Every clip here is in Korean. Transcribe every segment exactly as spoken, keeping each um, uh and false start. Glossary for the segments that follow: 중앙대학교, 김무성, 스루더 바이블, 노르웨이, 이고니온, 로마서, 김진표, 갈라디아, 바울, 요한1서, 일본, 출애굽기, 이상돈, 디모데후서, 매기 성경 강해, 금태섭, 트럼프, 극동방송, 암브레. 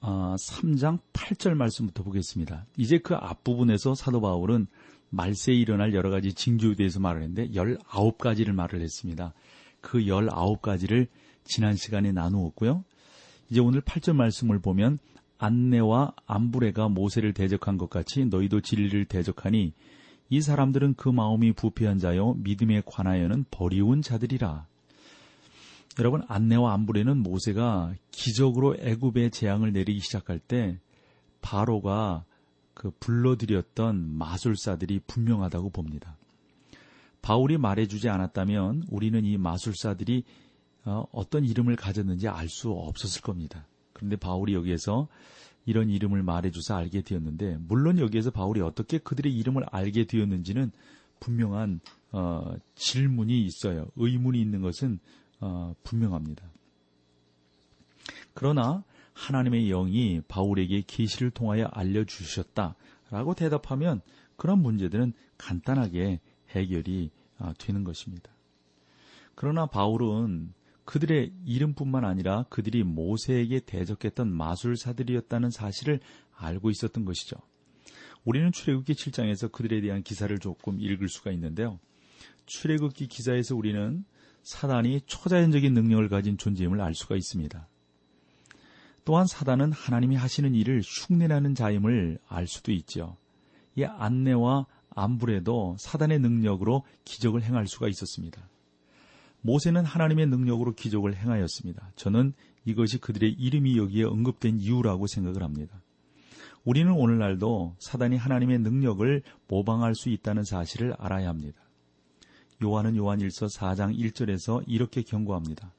아, 삼 장 팔 절 말씀부터 보겠습니다. 이제 그 앞부분에서 사도 바울은 말세에 일어날 여러 가지 징조에 대해서 말을 했는데 열아홉 가지를 말을 했습니다. 그 열아홉 가지를 지난 시간에 나누었고요. 이제 오늘 팔 절 말씀을 보면 안내와 암브레가 모세를 대적한 것 같이 너희도 진리를 대적하니 이 사람들은 그 마음이 부패한 자요 믿음에 관하여는 버리운 자들이라. 여러분, 안내와 암브레는 모세가 기적으로 애굽의 재앙을 내리기 시작할 때 바로가 그 불러들였던 마술사들이 분명하다고 봅니다. 바울이 말해주지 않았다면 우리는 이 마술사들이 어떤 이름을 가졌는지 알 수 없었을 겁니다. 그런데 바울이 여기에서 이런 이름을 말해줘서 알게 되었는데, 물론 여기에서 바울이 어떻게 그들의 이름을 알게 되었는지는 분명한 어, 질문이 있어요. 의문이 있는 것은 어, 분명합니다. 그러나 하나님의 영이 바울에게 계시를 통하여 알려주셨다라고 대답하면 그런 문제들은 간단하게 해결이 어, 되는 것입니다. 그러나 바울은 그들의 이름뿐만 아니라 그들이 모세에게 대적했던 마술사들이었다는 사실을 알고 있었던 것이죠. 우리는 출애굽기 칠 장에서 그들에 대한 기사를 조금 읽을 수가 있는데요. 출애굽기 기사에서 우리는 사단이 초자연적인 능력을 가진 존재임을 알 수가 있습니다. 또한 사단은 하나님이 하시는 일을 흉내나는 자임을 알 수도 있죠. 이 안내와 암브레도 사단의 능력으로 기적을 행할 수가 있었습니다. 모세는 하나님의 능력으로 기적을 행하였습니다. 저는 이것이 그들의 이름이 여기에 언급된 이유라고 생각을 합니다. 우리는 오늘날도 사단이 하나님의 능력을 모방할 수 있다는 사실을 알아야 합니다. 요한은 요한 일 서 사 장 일 절에서 이렇게 경고합니다.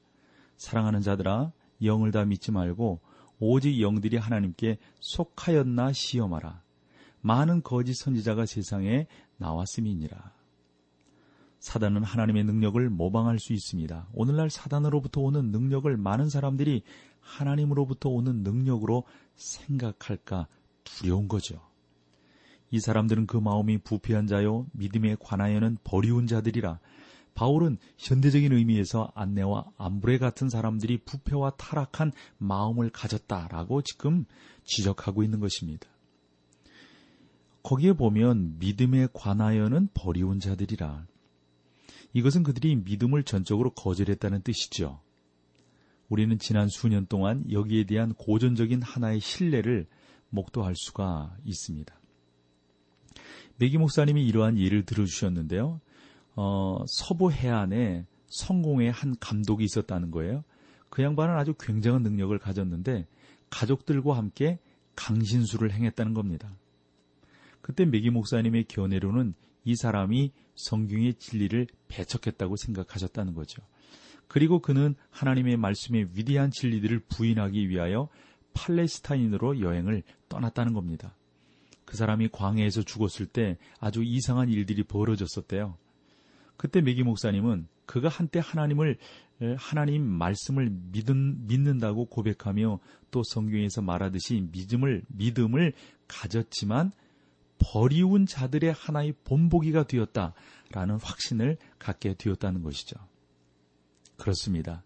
사랑하는 자들아, 영을 다 믿지 말고 오직 영들이 하나님께 속하였나 시험하라. 많은 거짓 선지자가 세상에 나왔음이니라. 사단은 하나님의 능력을 모방할 수 있습니다. 오늘날 사단으로부터 오는 능력을 많은 사람들이 하나님으로부터 오는 능력으로 생각할까 두려운 거죠. 이 사람들은 그 마음이 부패한 자요 믿음에 관하여는 버리운 자들이라. 바울은 현대적인 의미에서 안내와 암브레 같은 사람들이 부패와 타락한 마음을 가졌다라고 지금 지적하고 있는 것입니다. 거기에 보면 믿음에 관하여는 버리운 자들이라. 이것은 그들이 믿음을 전적으로 거절했다는 뜻이죠. 우리는 지난 수년 동안 여기에 대한 고전적인 하나의 신뢰를 목도할 수가 있습니다. 매기 목사님이 이러한 예를 들어주셨는데요. 어, 서부 해안에 성공의 한 감독이 있었다는 거예요. 그 양반은 아주 굉장한 능력을 가졌는데 가족들과 함께 강신술을 행했다는 겁니다. 그때 매기 목사님의 견해로는 이 사람이 성경의 진리를 배척했다고 생각하셨다는 거죠. 그리고 그는 하나님의 말씀의 위대한 진리들을 부인하기 위하여 팔레스타인으로 여행을 떠났다는 겁니다. 그 사람이 광해에서 죽었을 때 아주 이상한 일들이 벌어졌었대요. 그때 매기 목사님은 그가 한때 하나님을, 하나님 말씀을 믿은, 믿는다고 고백하며 또 성경에서 말하듯이 믿음을, 믿음을 가졌지만 버리운 자들의 하나의 본보기가 되었다라는 확신을 갖게 되었다는 것이죠. 그렇습니다.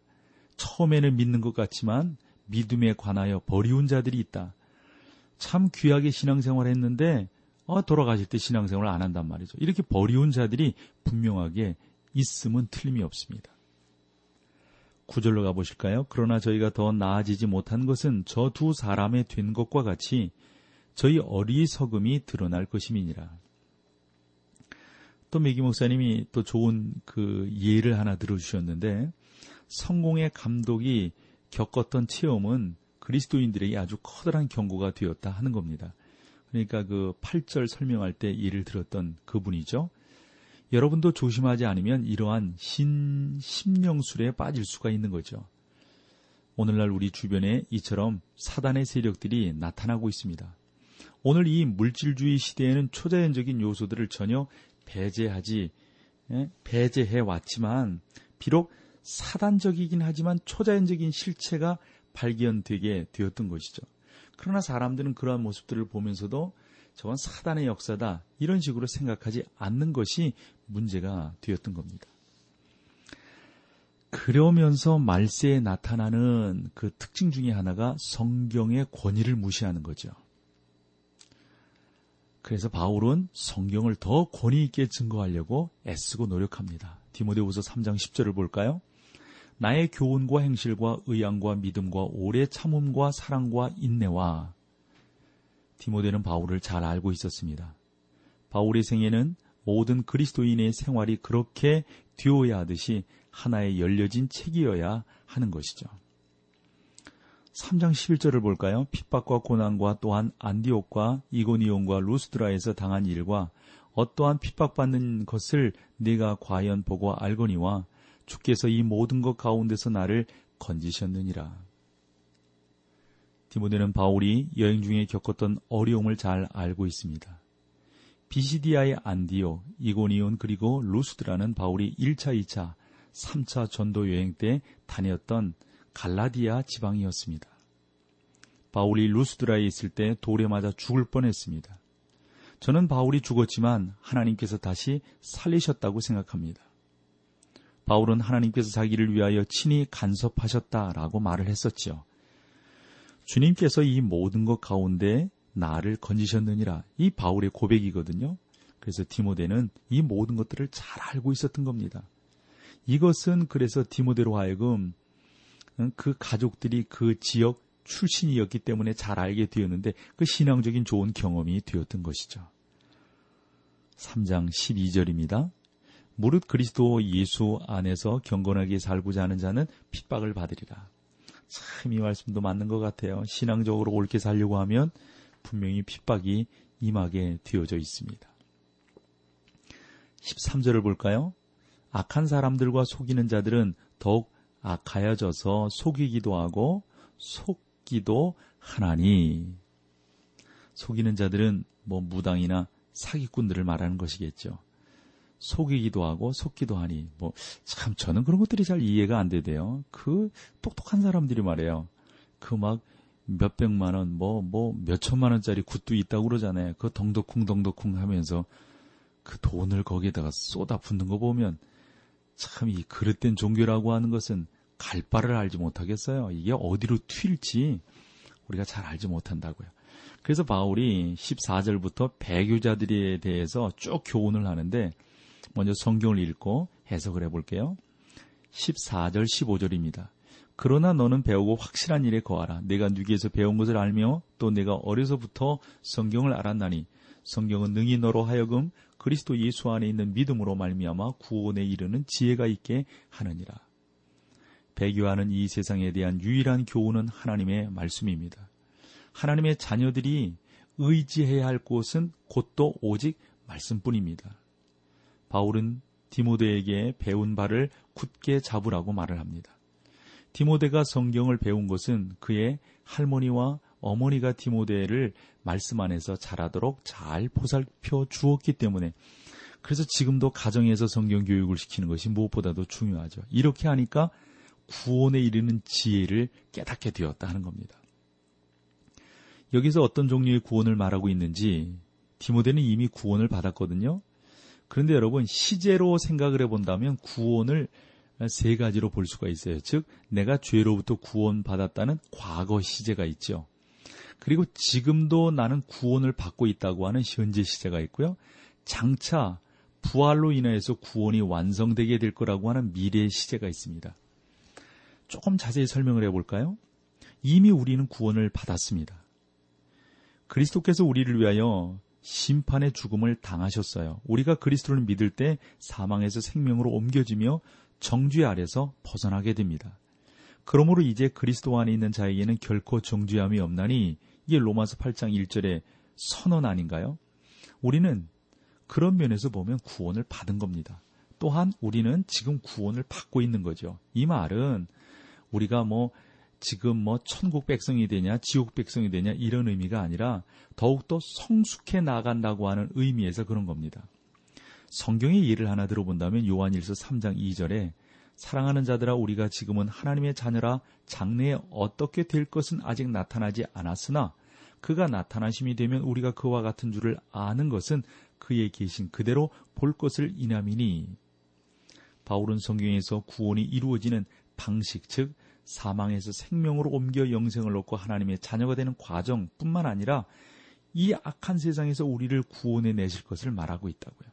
처음에는 믿는 것 같지만 믿음에 관하여 버리운 자들이 있다. 참 귀하게 신앙생활을 했는데 어, 돌아가실 때 신앙생활을 안 한단 말이죠. 이렇게 버리운 자들이 분명하게 있음은 틀림이 없습니다. 구 절로 가보실까요? 그러나 저희가 더 나아지지 못한 것은 저 두 사람의 된 것과 같이 저희 어리석음이 드러날 것임이니라. 또 매기 목사님이 또 좋은 그 예를 하나 들어주셨는데, 성공의 감독이 겪었던 체험은 그리스도인들에게 아주 커다란 경고가 되었다 하는 겁니다. 그러니까 그 팔 절 설명할 때 예를 들었던 그분이죠. 여러분도 조심하지 않으면 이러한 신, 심령술에 빠질 수가 있는 거죠. 오늘날 우리 주변에 이처럼 사단의 세력들이 나타나고 있습니다. 오늘 이 물질주의 시대에는 초자연적인 요소들을 전혀 배제하지, 배제해 왔지만 비록 사단적이긴 하지만 초자연적인 실체가 발견되게 되었던 것이죠. 그러나 사람들은 그러한 모습들을 보면서도 저건 사단의 역사다 이런 식으로 생각하지 않는 것이 문제가 되었던 겁니다. 그러면서 말세에 나타나는 그 특징 중에 하나가 성경의 권위를 무시하는 거죠. 그래서 바울은 성경을 더 권위 있게 증거하려고 애쓰고 노력합니다. 디모데후서 삼 장 십 절을 볼까요? 나의 교훈과 행실과 의향과 믿음과 오래 참음과 사랑과 인내와. 디모데는 바울을 잘 알고 있었습니다. 바울의 생애는 모든 그리스도인의 생활이 그렇게 되어야 하듯이 하나의 열려진 책이어야 하는 것이죠. 삼 장 십일 절을 볼까요? 핍박과 고난과 또한 안디옥과 이고니온과 루스드라에서 당한 일과 어떠한 핍박받는 것을 네가 과연 보고 알거니와 주께서 이 모든 것 가운데서 나를 건지셨느니라. 디모데는 바울이 여행 중에 겪었던 어려움을 잘 알고 있습니다. 비시디아의 안디옥, 이고니온 그리고 루스드라는 바울이 일 차, 이 차, 삼 차 전도 여행 때 다녔던 갈라디아 지방이었습니다. 바울이 루스드라에 있을 때 돌에 맞아 죽을 뻔했습니다. 저는 바울이 죽었지만 하나님께서 다시 살리셨다고 생각합니다. 바울은 하나님께서 자기를 위하여 친히 간섭하셨다라고 말을 했었지요. 주님께서 이 모든 것 가운데 나를 건지셨느니라, 이 바울의 고백이거든요. 그래서 디모데는 이 모든 것들을 잘 알고 있었던 겁니다. 이것은 그래서 디모데로 하여금 그 가족들이 그 지역 출신이었기 때문에 잘 알게 되었는데 그 신앙적인 좋은 경험이 되었던 것이죠. 삼 장 십이 절입니다. 무릇 그리스도 예수 안에서 경건하게 살고자 하는 자는 핍박을 받으리라. 참 이 말씀도 맞는 것 같아요. 신앙적으로 옳게 살려고 하면 분명히 핍박이 임하게 되어져 있습니다. 십삼 절을 볼까요? 악한 사람들과 속이는 자들은 더욱 악하여져서 속이기도 하고 속기도 하나니. 속이는 자들은 뭐 무당이나 사기꾼들을 말하는 것이겠죠. 속이기도 하고 속기도 하니. 뭐 참 저는 그런 것들이 잘 이해가 안 되대요. 그 똑똑한 사람들이 말해요. 그 막 몇백만 원, 뭐 뭐 몇천만 원짜리 굿도 있다고 그러잖아요. 그 덩덕쿵 덩덕쿵 하면서 그 돈을 거기에다가 쏟아 붓는 거 보면 참 이 그릇된 종교라고 하는 것은 갈 바를 알지 못하겠어요. 이게 어디로 튈지 우리가 잘 알지 못한다고요. 그래서 바울이 십사 절부터 배교자들에 대해서 쭉 교훈을 하는데 먼저 성경을 읽고 해석을 해볼게요. 십사 절 십오 절입니다. 그러나 너는 배우고 확실한 일에 거하라. 내가 누구에서 배운 것을 알며 또 내가 어려서부터 성경을 알았나니 성경은 능히 너로 하여금 그리스도 예수 안에 있는 믿음으로 말미암아 구원에 이르는 지혜가 있게 하느니라. 배교하는 이 세상에 대한 유일한 교훈은 하나님의 말씀입니다. 하나님의 자녀들이 의지해야 할 곳은 곧도 오직 말씀뿐입니다. 바울은 디모데에게 배운 바를 굳게 잡으라고 말을 합니다. 디모데가 성경을 배운 것은 그의 할머니와 어머니가 디모데를 말씀 안에서 자라도록 잘 보살펴 주었기 때문에, 그래서 지금도 가정에서 성경 교육을 시키는 것이 무엇보다도 중요하죠. 이렇게 하니까 구원에 이르는 지혜를 깨닫게 되었다 하는 겁니다. 여기서 어떤 종류의 구원을 말하고 있는지, 디모데는 이미 구원을 받았거든요. 그런데 여러분, 시제로 생각을 해본다면 구원을 세 가지로 볼 수가 있어요. 즉, 내가 죄로부터 구원받았다는 과거 시제가 있죠. 그리고 지금도 나는 구원을 받고 있다고 하는 현재 시제가 있고요. 장차 부활로 인하여서 구원이 완성되게 될 거라고 하는 미래의 시제가 있습니다. 조금 자세히 설명을 해볼까요? 이미 우리는 구원을 받았습니다. 그리스도께서 우리를 위하여 심판의 죽음을 당하셨어요. 우리가 그리스도를 믿을 때 사망에서 생명으로 옮겨지며 정죄 아래서 벗어나게 됩니다. 그러므로 이제 그리스도 안에 있는 자에게는 결코 정죄함이 없나니, 이게 로마서 팔 장 일 절의 선언 아닌가요? 우리는 그런 면에서 보면 구원을 받은 겁니다. 또한 우리는 지금 구원을 받고 있는 거죠. 이 말은 우리가 뭐 지금 뭐 천국 백성이 되냐 지옥 백성이 되냐 이런 의미가 아니라 더욱더 성숙해 나간다고 하는 의미에서 그런 겁니다. 성경의 예를 하나 들어본다면 요한 일서 삼 장 이 절에 사랑하는 자들아 우리가 지금은 하나님의 자녀라 장래에 어떻게 될 것은 아직 나타나지 않았으나 그가 나타나심이 되면 우리가 그와 같은 줄을 아는 것은 그의 계신 그대로 볼 것을 인함이니. 바울은 성경에서 구원이 이루어지는 방식, 즉 사망에서 생명으로 옮겨 영생을 얻고 하나님의 자녀가 되는 과정뿐만 아니라 이 악한 세상에서 우리를 구원해 내실 것을 말하고 있다고요.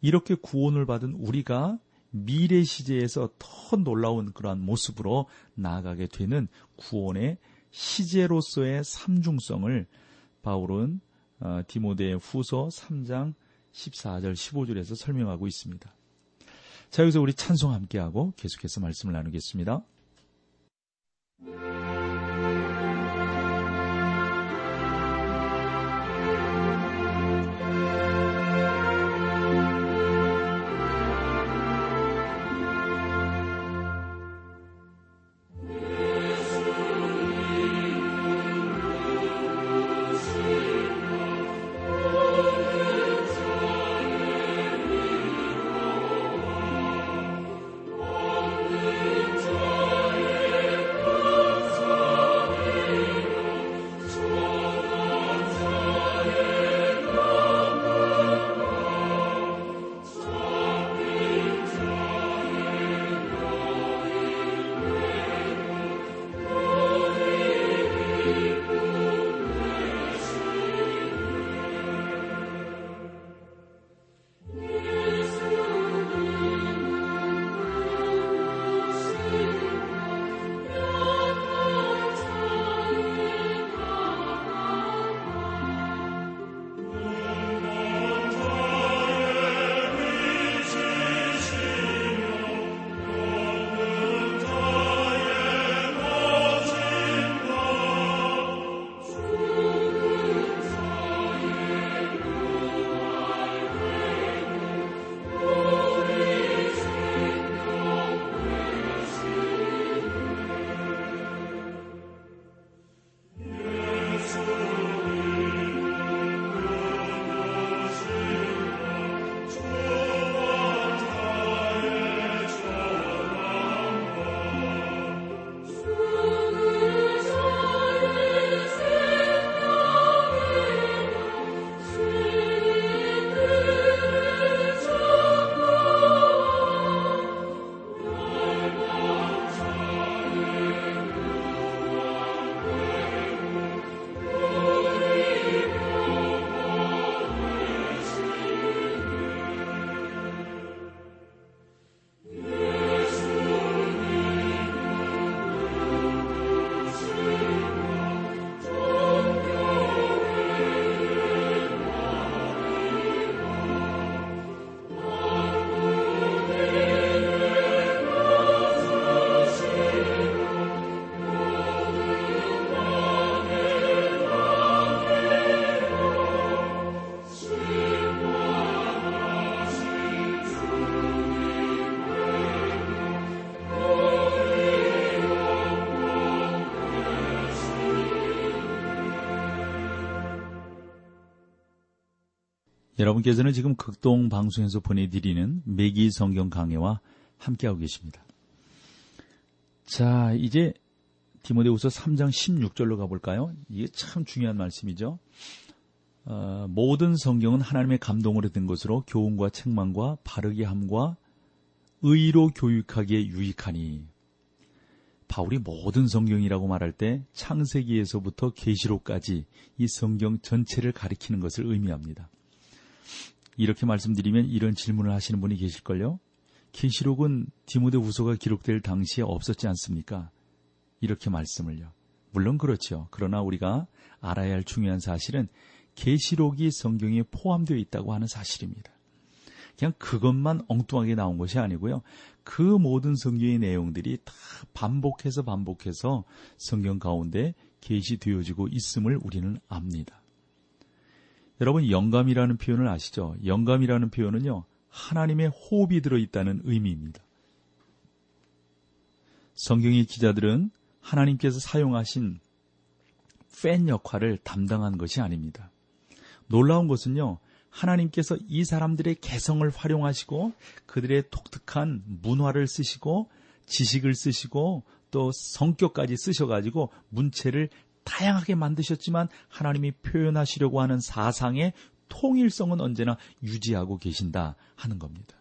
이렇게 구원을 받은 우리가 미래 시제에서 더 놀라운 그러한 모습으로 나아가게 되는 구원의 시제로서의 삼중성을 바울은 디모데후서 삼 장 십사 절 십오 절에서 설명하고 있습니다. 자, 여기서 우리 찬송 함께하고 계속해서 말씀을 나누겠습니다. 여러분께서는 지금 극동방송에서 보내드리는 매기 성경 강해와 함께하고 계십니다. 자, 이제 디모데후서 삼 장 십육 절로 가볼까요? 이게 참 중요한 말씀이죠. 어, 모든 성경은 하나님의 감동으로 된 것으로 교훈과 책망과 바르게 함과 의로 교육하기에 유익하니. 바울이 모든 성경이라고 말할 때 창세기에서부터 계시록까지 이 성경 전체를 가리키는 것을 의미합니다. 이렇게 말씀드리면 이런 질문을 하시는 분이 계실걸요. 계시록은 디모데후서가 기록될 당시에 없었지 않습니까? 이렇게 말씀을요. 물론 그렇죠. 그러나 우리가 알아야 할 중요한 사실은 계시록이 성경에 포함되어 있다고 하는 사실입니다. 그냥 그것만 엉뚱하게 나온 것이 아니고요. 그 모든 성경의 내용들이 다 반복해서 반복해서 성경 가운데 계시되어지고 있음을 우리는 압니다. 여러분, 영감이라는 표현을 아시죠? 영감이라는 표현은요, 하나님의 호흡이 들어있다는 의미입니다. 성경의 기자들은 하나님께서 사용하신 팬 역할을 담당한 것이 아닙니다. 놀라운 것은요, 하나님께서 이 사람들의 개성을 활용하시고 그들의 독특한 문화를 쓰시고 지식을 쓰시고 또 성격까지 쓰셔가지고 문체를 다양하게 만드셨지만 하나님이 표현하시려고 하는 사상의 통일성은 언제나 유지하고 계신다 하는 겁니다.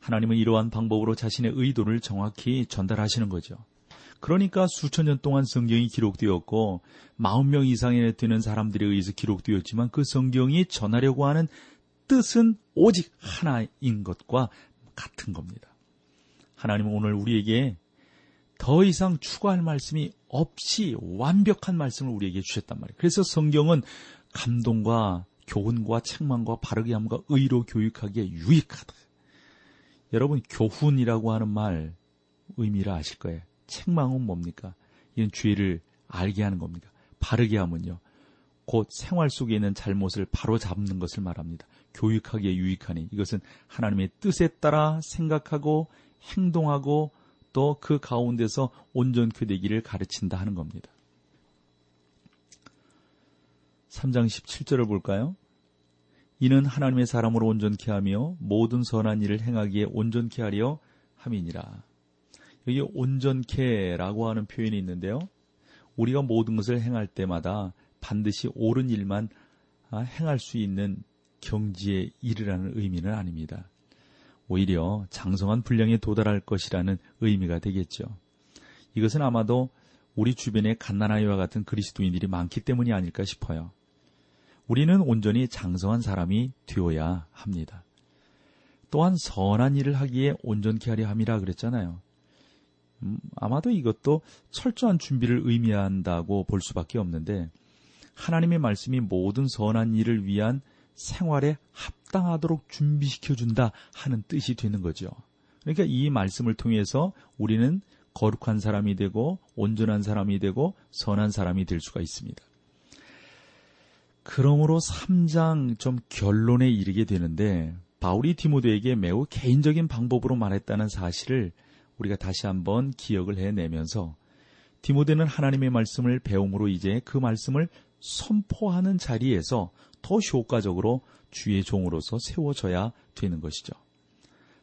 하나님은 이러한 방법으로 자신의 의도를 정확히 전달하시는 거죠. 그러니까 수천 년 동안 성경이 기록되었고 사십 명 이상이 되는 사람들에 의해서 기록되었지만 그 성경이 전하려고 하는 뜻은 오직 하나인 것과 같은 겁니다. 하나님은 오늘 우리에게 더 이상 추가할 말씀이 없이 완벽한 말씀을 우리에게 주셨단 말이에요. 그래서 성경은 감동과 교훈과 책망과 바르게 함과 의로 교육하기에 유익하다. 여러분, 교훈이라고 하는 말 의미를 아실 거예요. 책망은 뭡니까? 이런 죄를 알게 하는 겁니다. 바르게 함은요, 곧 생활 속에 있는 잘못을 바로 잡는 것을 말합니다. 교육하기에 유익하니 이것은 하나님의 뜻에 따라 생각하고 행동하고 또 그 가운데서 온전케 되기를 가르친다 하는 겁니다. 삼 장 십칠 절을 볼까요? 이는 하나님의 사람으로 온전케 하며 모든 선한 일을 행하기에 온전케 하려 함이니라. 여기 온전케라고 하는 표현이 있는데요, 우리가 모든 것을 행할 때마다 반드시 옳은 일만 행할 수 있는 경지에 이르라는 의미는 아닙니다. 오히려 장성한 분량에 도달할 것이라는 의미가 되겠죠. 이것은 아마도 우리 주변에 갓난아이와 같은 그리스도인들이 많기 때문이 아닐까 싶어요. 우리는 온전히 장성한 사람이 되어야 합니다. 또한 선한 일을 하기에 온전케 하려 함이라 그랬잖아요. 음, 아마도 이것도 철저한 준비를 의미한다고 볼 수밖에 없는데, 하나님의 말씀이 모든 선한 일을 위한 생활에 합당하도록 준비시켜준다 하는 뜻이 되는 거죠. 그러니까 이 말씀을 통해서 우리는 거룩한 사람이 되고 온전한 사람이 되고 선한 사람이 될 수가 있습니다. 그러므로 삼 장 좀 결론에 이르게 되는데, 바울이 디모데에게 매우 개인적인 방법으로 말했다는 사실을 우리가 다시 한번 기억을 해내면서, 디모데는 하나님의 말씀을 배움으로 이제 그 말씀을 선포하는 자리에서 더 효과적으로 주의 종으로서 세워져야 되는 것이죠.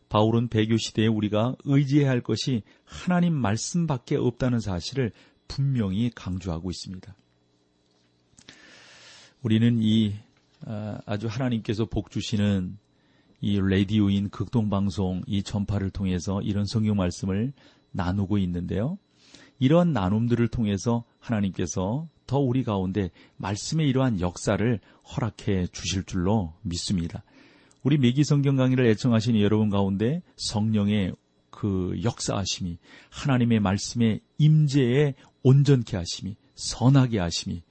바울은 배교 시대에 우리가 의지해야 할 것이 하나님 말씀밖에 없다는 사실을 분명히 강조하고 있습니다. 우리는 이 아주 하나님께서 복 주시는 이 라디오인 극동방송 이 전파를 통해서 이런 성경 말씀을 나누고 있는데요, 이러한 나눔들을 통해서 하나님께서 더 우리 가운데 말씀의 이러한 역사를 허락해 주실 줄로 믿습니다. 우리 매기 성경 강의를 애청하시는 여러분 가운데 성령의 그 역사하심이, 하나님의 말씀의 임재에 온전케 하심이, 선하게 하심이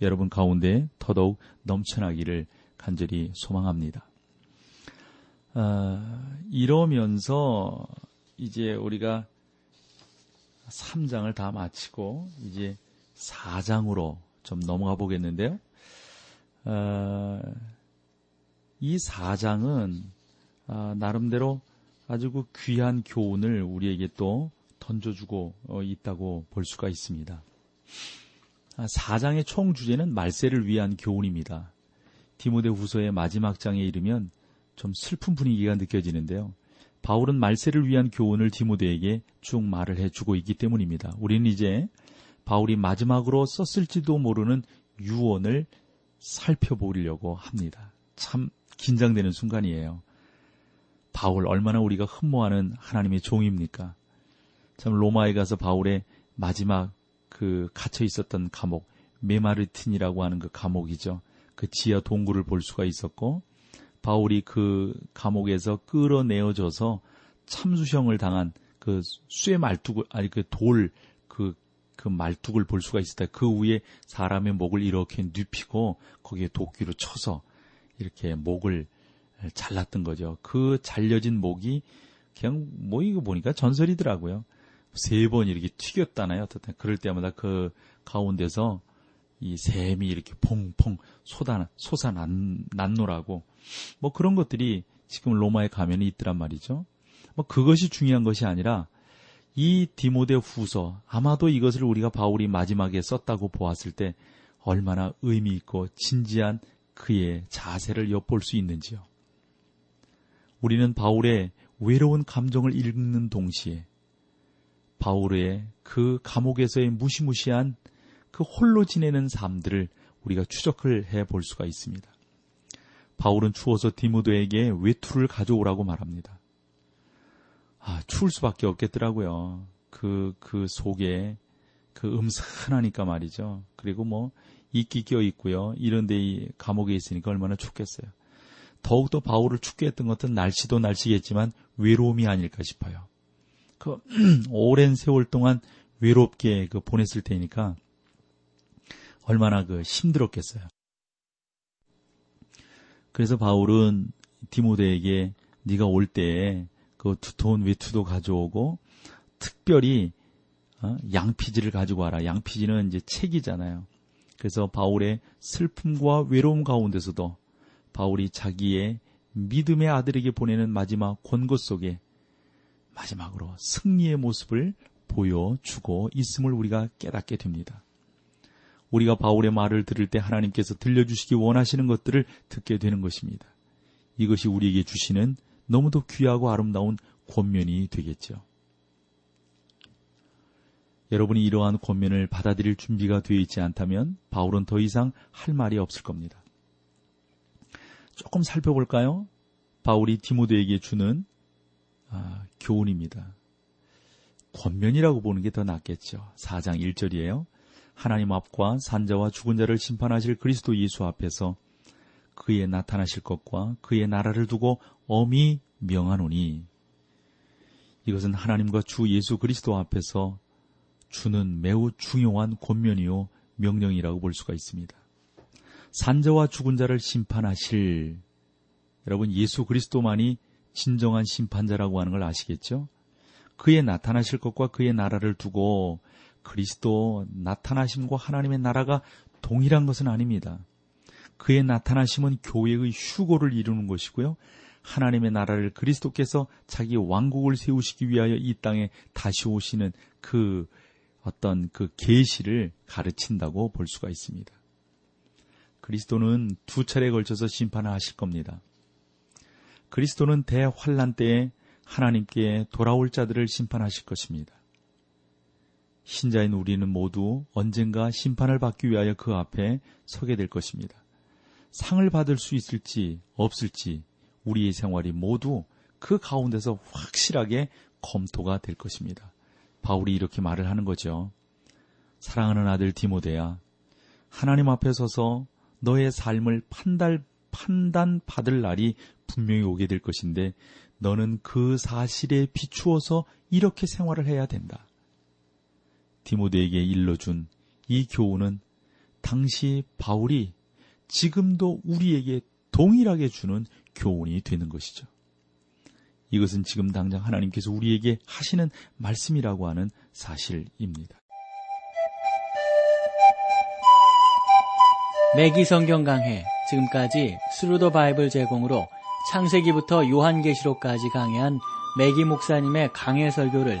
여러분 가운데 더더욱 넘쳐나기를 간절히 소망합니다. 아, 이러면서 이제 우리가 삼 장을 다 마치고 이제 사 장으로 좀 넘어가 보겠는데요. 아, 이 사 장은 아, 나름대로 아주 그 귀한 교훈을 우리에게 또 던져주고 어, 있다고 볼 수가 있습니다. 아, 사 장의 총 주제는 말세를 위한 교훈입니다. 디모데후서의 마지막 장에 이르면 좀 슬픈 분위기가 느껴지는데요, 바울은 말세를 위한 교훈을 디모데에게 쭉 말을 해주고 있기 때문입니다. 우리는 이제 바울이 마지막으로 썼을지도 모르는 유언을 살펴보려고 합니다. 참 긴장되는 순간이에요. 바울, 얼마나 우리가 흠모하는 하나님의 종입니까? 참 로마에 가서 바울의 마지막 그 갇혀 있었던 감옥, 메마르틴이라고 하는 그 감옥이죠. 그 지하 동굴을 볼 수가 있었고, 바울이 그 감옥에서 끌어내어져서 참수형을 당한 그 쇠 말뚝을, 아니 그 돌, 그, 그 말뚝을 볼 수가 있었다. 그 위에 사람의 목을 이렇게 눕히고 거기에 도끼로 쳐서 이렇게 목을 잘랐던 거죠. 그 잘려진 목이 그냥 뭐 이거 보니까 전설이더라고요. 세 번 이렇게 튀겼다나요? 어쨌든 그럴 때마다 그 가운데서 이 샘이 이렇게 퐁퐁 솟아, 솟아났노라고 뭐 그런 것들이 지금 로마에 가면이 있더란 말이죠. 뭐 그것이 중요한 것이 아니라 이 디모데후서, 아마도 이것을 우리가 바울이 마지막에 썼다고 보았을 때 얼마나 의미 있고 진지한 그의 자세를 엿볼 수 있는지요. 우리는 바울의 외로운 감정을 읽는 동시에 바울의 그 감옥에서의 무시무시한 그 홀로 지내는 삶들을 우리가 추적을 해볼 수가 있습니다. 바울은 추워서 디모데에게 외투를 가져오라고 말합니다. 아, 추울 수밖에 없겠더라고요. 그, 그 속에 그 음산하니까 말이죠. 그리고 뭐 이끼 껴 있고요. 이런 데 감옥에 있으니까 얼마나 춥겠어요. 더욱더 바울을 춥게 했던 것은 날씨도 날씨겠지만 외로움이 아닐까 싶어요. 그 오랜 세월 동안 외롭게 그 보냈을 테니까 얼마나 그 힘들었겠어요. 그래서 바울은 디모데에게 네가 올 때에 그 두터운 외투도 가져오고 특별히 어? 양피지를 가지고 와라. 양피지는 이제 책이잖아요. 그래서 바울의 슬픔과 외로움 가운데서도 바울이 자기의 믿음의 아들에게 보내는 마지막 권고 속에 마지막으로 승리의 모습을 보여주고 있음을 우리가 깨닫게 됩니다. 우리가 바울의 말을 들을 때 하나님께서 들려주시기 원하시는 것들을 듣게 되는 것입니다. 이것이 우리에게 주시는 너무도 귀하고 아름다운 권면이 되겠죠. 여러분이 이러한 권면을 받아들일 준비가 되어 있지 않다면 바울은 더 이상 할 말이 없을 겁니다. 조금 살펴볼까요? 바울이 디모데에게 주는 아, 교훈입니다. 권면이라고 보는 게 더 낫겠죠. 사 장 일 절이에요. 하나님 앞과 산자와 죽은 자를 심판하실 그리스도 예수 앞에서 그의 나타나실 것과 그의 나라를 두고 엄히 명하노니, 이것은 하나님과 주 예수 그리스도 앞에서 주는 매우 중요한 권면이요 명령이라고 볼 수가 있습니다. 산자와 죽은 자를 심판하실, 여러분 예수 그리스도만이 진정한 심판자라고 하는 걸 아시겠죠? 그의 나타나실 것과 그의 나라를 두고, 그리스도 나타나심과 하나님의 나라가 동일한 것은 아닙니다. 그의 나타나심은 교회의 휴고를 이루는 것이고요. 하나님의 나라를 그리스도께서 자기 왕국을 세우시기 위하여 이 땅에 다시 오시는 그 어떤 그 계시를 가르친다고 볼 수가 있습니다. 그리스도는 두 차례에 걸쳐서 심판을 하실 겁니다. 그리스도는 대환란 때에 하나님께 돌아올 자들을 심판하실 것입니다. 신자인 우리는 모두 언젠가 심판을 받기 위하여 그 앞에 서게 될 것입니다. 상을 받을 수 있을지 없을지 우리의 생활이 모두 그 가운데서 확실하게 검토가 될 것입니다. 바울이 이렇게 말을 하는 거죠. 사랑하는 아들 디모데야, 하나님 앞에 서서 너의 삶을 판단, 판단받을 날이 분명히 오게 될 것인데 너는 그 사실에 비추어서 이렇게 생활을 해야 된다. 디모데에게 일러준 이 교훈은 당시 바울이 지금도 우리에게 동일하게 주는 교훈이 되는 것이죠. 이것은 지금 당장 하나님께서 우리에게 하시는 말씀이라고 하는 사실입니다. 매기 성경 강해, 지금까지 스루더 바이블 제공으로 창세기부터 요한계시록까지 강해한 매기 목사님의 강해 설교를